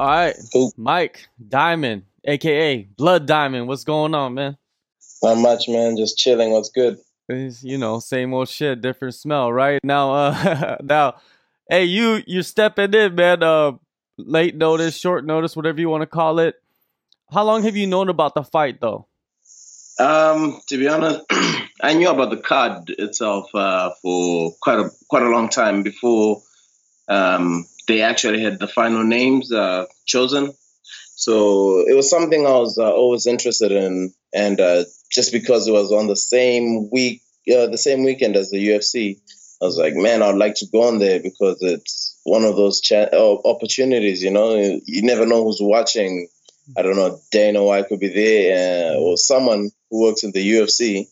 All right, Mike Diamond, a.k.a. Blood Diamond. What's going on, man? Not much, man. Just chilling. What's good? It's, you know, same old shit, different smell, right? Now, hey, you're stepping in, man. Late notice, short notice, whatever you want to call it. How long have you known about the fight, though? To be honest, I knew about the card itself for quite a long time before they actually had the final names chosen. So it was something I was always interested in, and just because it was on the same weekend as the UFC, I was like, man, I'd like to go on there because it's one of those opportunities, you know. You never know who's watching. I don't know, Dana White could be there, or someone who works in the UFC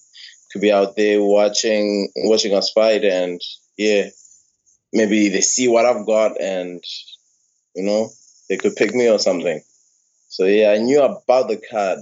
could be out there watching us fight, and yeah, maybe they see what I've got, and you know, they could pick me or something. So yeah, I knew about the card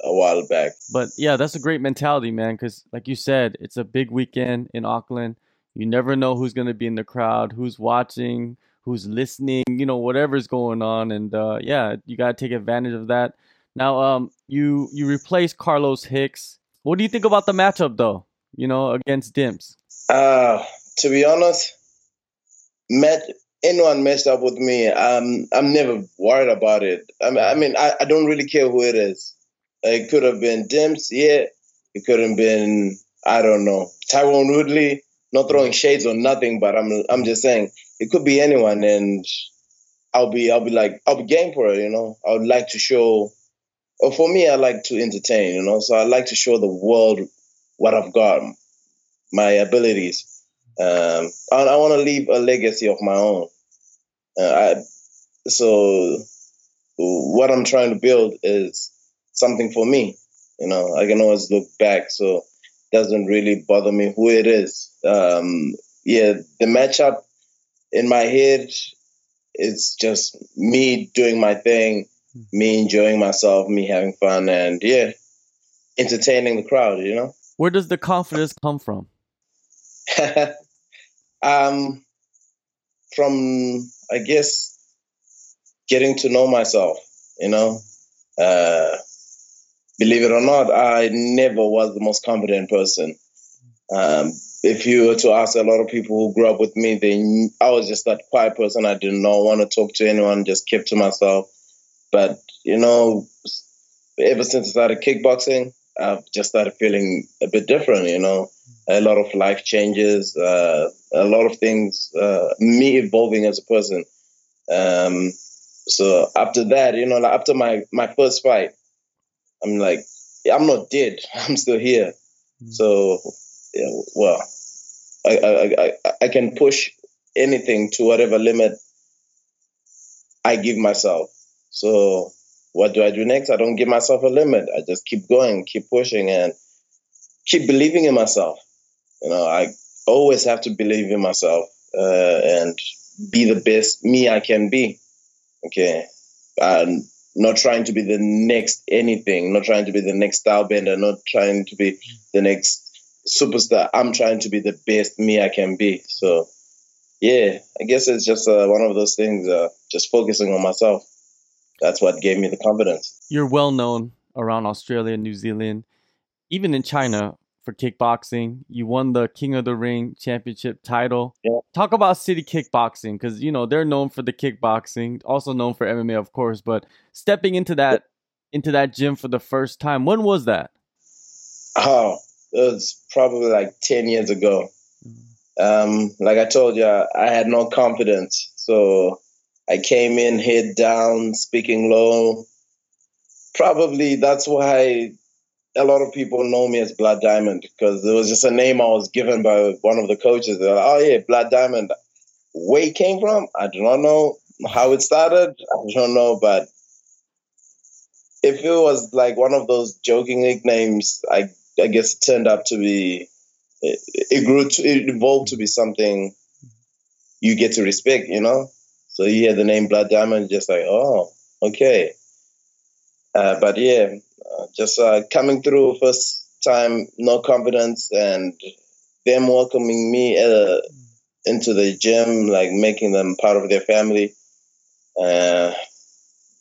a while back. But yeah, that's a great mentality, man, because like you said, it's a big weekend in Auckland. You never know who's going to be in the crowd, who's watching, who's listening, you know, whatever's going on. And yeah, you got to take advantage of that. Now, you replaced Carlos Hicks. What do you think about the matchup, though, you know, against Dimps? To be honest, anyone messed up with me, I'm never worried about it. I mean, I don't really care who it is. It could have been Dimps, yeah. It could have been, I don't know, Tyrone Woodley. Not throwing shades or nothing, but I'm just saying it could be anyone, and I'll be game for it, you know. I would like to show, or for me, I like to entertain, you know. So I like to show the world what I've got, my abilities. I want to leave a legacy of my own. So what I'm trying to build is something for me, you know. I can always look back, so it doesn't really bother me who it is. Yeah, the matchup in my head, it's just me doing my thing, me enjoying myself, me having fun, and yeah, entertaining the crowd, you know. Where does the confidence come from? From, I guess, getting to know myself, you know. Believe it or not, I never was the most confident person. If you were to ask a lot of people who grew up with me, I was just that quiet person. I did not want to talk to anyone, just kept to myself. But, you know, ever since I started kickboxing, I've just started feeling a bit different, you know. A lot of life changes, a lot of things, me evolving as a person. So after that, you know, like after my first fight, I'm like, I'm not dead. I'm still here. So, yeah, well, I can push anything to whatever limit I give myself. So what do I do next? I don't give myself a limit. I just keep going, keep pushing, and keep believing in myself. You know, I always have to believe in myself and be the best me I can be. Okay. I'm not trying to be the next anything, not trying to be the next style bender, not trying to be the next superstar. I'm trying to be the best me I can be. So yeah, I guess it's just one of those things, just focusing on myself. That's what gave me the confidence. You're well known around Australia, New Zealand, even in China for kickboxing. You won the King of the Ring championship title. Yeah. Talk about City Kickboxing, because you know they're known for the kickboxing, also known for MMA, of course. But stepping into that gym for the first time, when was that? Oh, it was probably like 10 years ago. Like I told you, I had no confidence. So I came in head down, speaking low. Probably that's why a lot of people know me as Blood Diamond, because it was just a name I was given by one of the coaches. They're like, oh yeah, Blood Diamond. Where it came from, I do not know. How it started, I don't know, but if it was like one of those joking nicknames, I guess it turned up to be, it evolved to be something you get to respect, you know? So you hear the name Blood Diamond, just like, oh, okay. But yeah, just coming through first time, no confidence, and them welcoming me into the gym, like making them part of their family.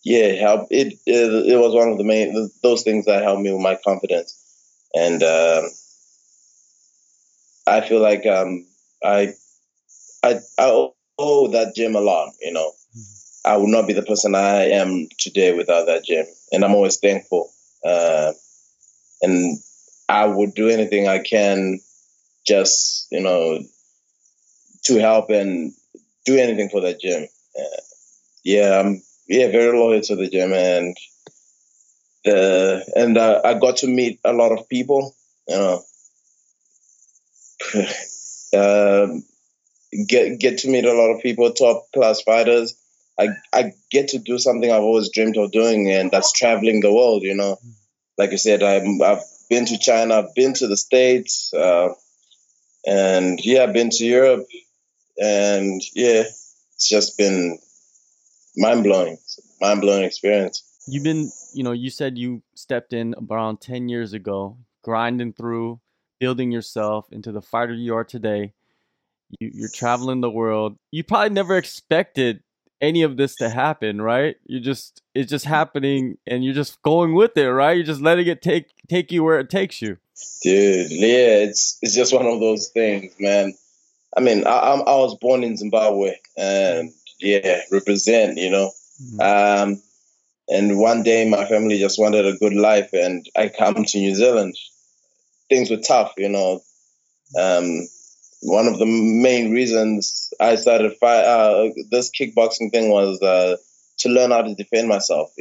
yeah, help. It was one of the main those things that helped me with my confidence, and I feel like I owe that gym a lot. You know, I would not be the person I am today without that gym, and I'm always thankful. And I would do anything I can, just to help and do anything for that gym. I'm very loyal to the gym, and I got to meet a lot of people. Get to meet a lot of people, top class fighters. I get to do something I've always dreamed of doing, and that's traveling the world. Like you said, I've been to China, I've been to the States, and I've been to Europe, and it's just been mind blowing experience. You've been, you said you stepped in around 10 years ago, grinding through, building yourself into the fighter you are today. You're traveling the world. You probably never expected any of this to happen, right? It's just happening, and you're just going with it, right? You're just letting it take you where it takes you. Dude, yeah, it's just one of those things, man. I mean, I was born in Zimbabwe, and represent, and one day my family just wanted a good life, and I come to New Zealand. Things were tough, one of the main reasons I started this kickboxing thing was to learn how to defend myself.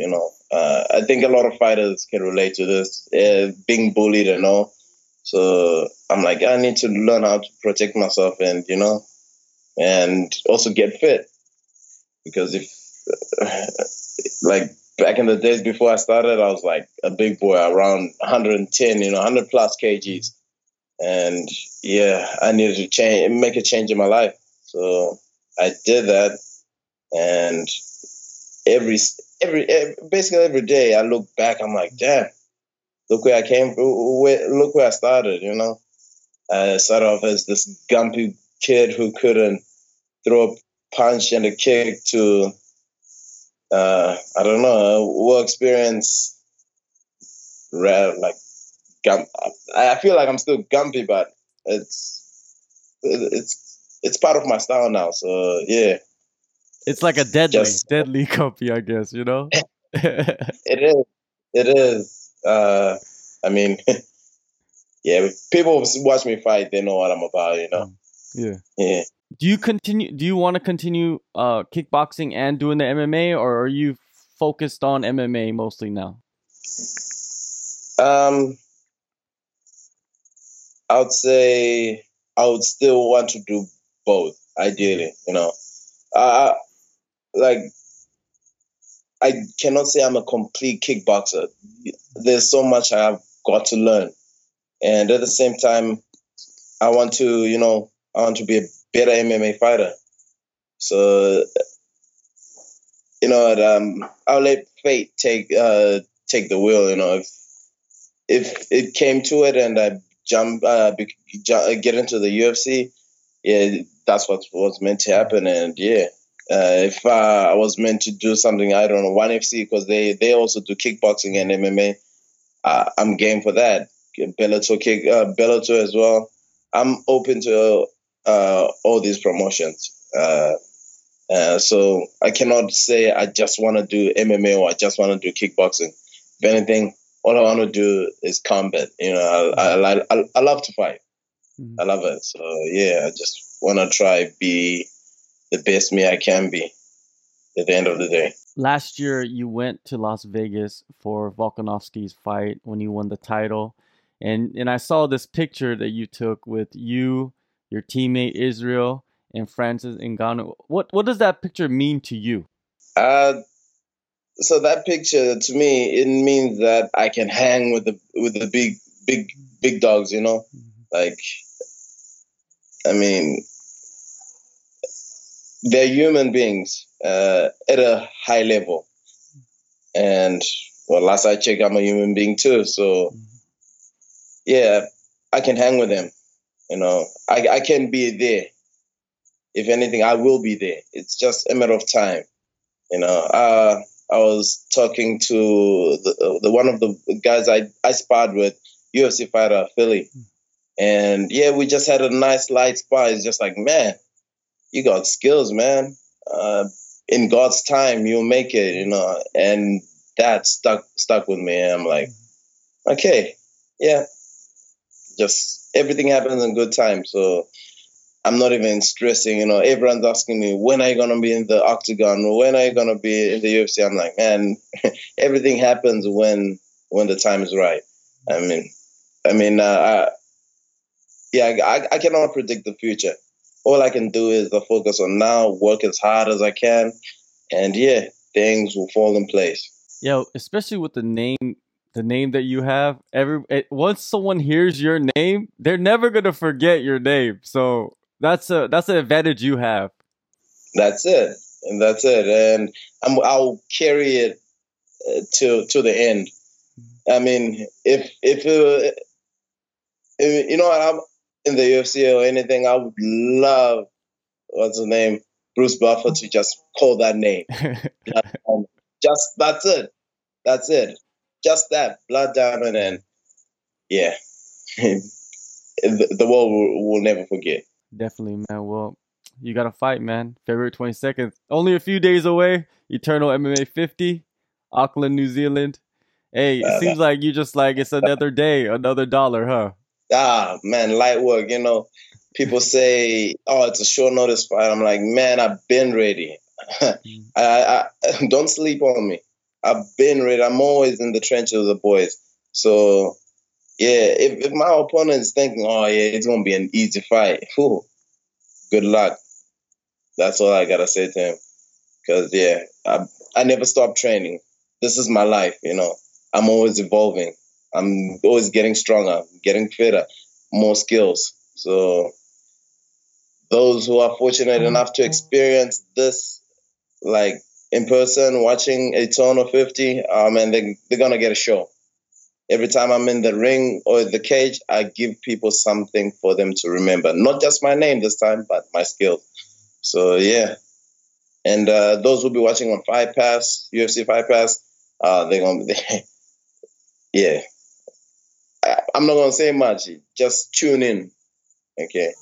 I think a lot of fighters can relate to this, being bullied and all. So I'm like, I need to learn how to protect myself, and and also get fit, because if like back in the days before I started, I was like a big boy, around 110, 100 plus kgs. And I needed to make a change in my life. So I did that, and basically every day I look back, I'm like, damn, look where I came from, look where I started. I started off as this gumpy kid who couldn't throw a punch and a kick to, I don't know, war experience, like. I feel like I'm still gumpy, but it's part of my style now. So yeah, it's like a deadly gumpy, I guess. It is. I mean, if people watch me fight, they know what I'm about. Yeah. Do you want to continue kickboxing and doing the MMA, or are you focused on MMA mostly now? I would say I would still want to do both, ideally. I cannot say I'm a complete kickboxer. There's so much I've got to learn, and at the same time, I want to, I want to be a better MMA fighter. So, I'll let fate take the wheel. If it came to it, and I get into the UFC, that's what was meant to happen. And if I was meant to do something, I don't know, One FC, because they also do kickboxing and MMA, I'm game for that. Bellator as well. I'm open to all these promotions, so I cannot say I just want to do MMA or I just want to do kickboxing. If anything, all I want to do is combat. I love to fight. Mm-hmm. I love it. So I just want to try be the best me I can be at the end of the day. Last year, you went to Las Vegas for Volkanovski's fight when you won the title, and I saw this picture that you took with you, your teammate Israel, and Francis Ngannou. What does that picture mean to you? So that picture, to me, it means that I can hang with the big dogs, Like, I mean, they're human beings at a high level, and last I checked, I'm a human being too. So, I can hang with them. I can be there. If anything, I will be there. It's just a matter of time. I was talking to the one of the guys I sparred with, UFC fighter Philly. And yeah, we just had a nice light spar. It's just like, man, you got skills, man. In God's time, you'll make it, you know. And that stuck with me. And I'm like, okay, yeah. Just everything happens in good time. So I'm not even stressing, you know. Everyone's asking me, when are you going to be in the Octagon? When are you going to be in the UFC? I'm like, man, everything happens when the time is right. I cannot predict the future. All I can do is to focus on now, work as hard as I can, and yeah, things will fall in place. Yeah, especially with the name that you have. Once someone hears your name, they're never gonna forget your name. So that's an advantage you have. That's it, and I'll carry it to the end. I mean, if you know, I'm in the UFC or anything, I would love, what's his name, Bruce Buffer, to just call that name. Just that's it. Just that, Blood Diamond, and yeah, the world will never forget. Definitely, man. Well, you got to fight, man. February 22nd, only a few days away. Eternal MMA 50, Auckland, New Zealand. Hey, it seems like you just like, it's another day, another dollar, huh? Ah, man, light work, you know. People say, oh, it's a short notice fight. I'm like, man, I've been ready. I don't sleep on me. I've been ready. I'm always in the trenches with the boys. So, yeah, if my opponent's thinking, oh, yeah, it's going to be an easy fight, whew, good luck. That's all I got to say to him. Because, yeah, I never stop training. This is my life, you know. I'm always evolving. I'm always getting stronger, getting fitter, more skills. So those who are fortunate enough to experience this, like, in person, watching Eternal 50, and they're going to get a show. Every time I'm in the ring or the cage, I give people something for them to remember. Not just my name this time, but my skills. So, yeah. And those who'll be watching on Fight Pass, UFC Fight Pass, they're going to be yeah. I'm not going to say much. Just tune in. Okay.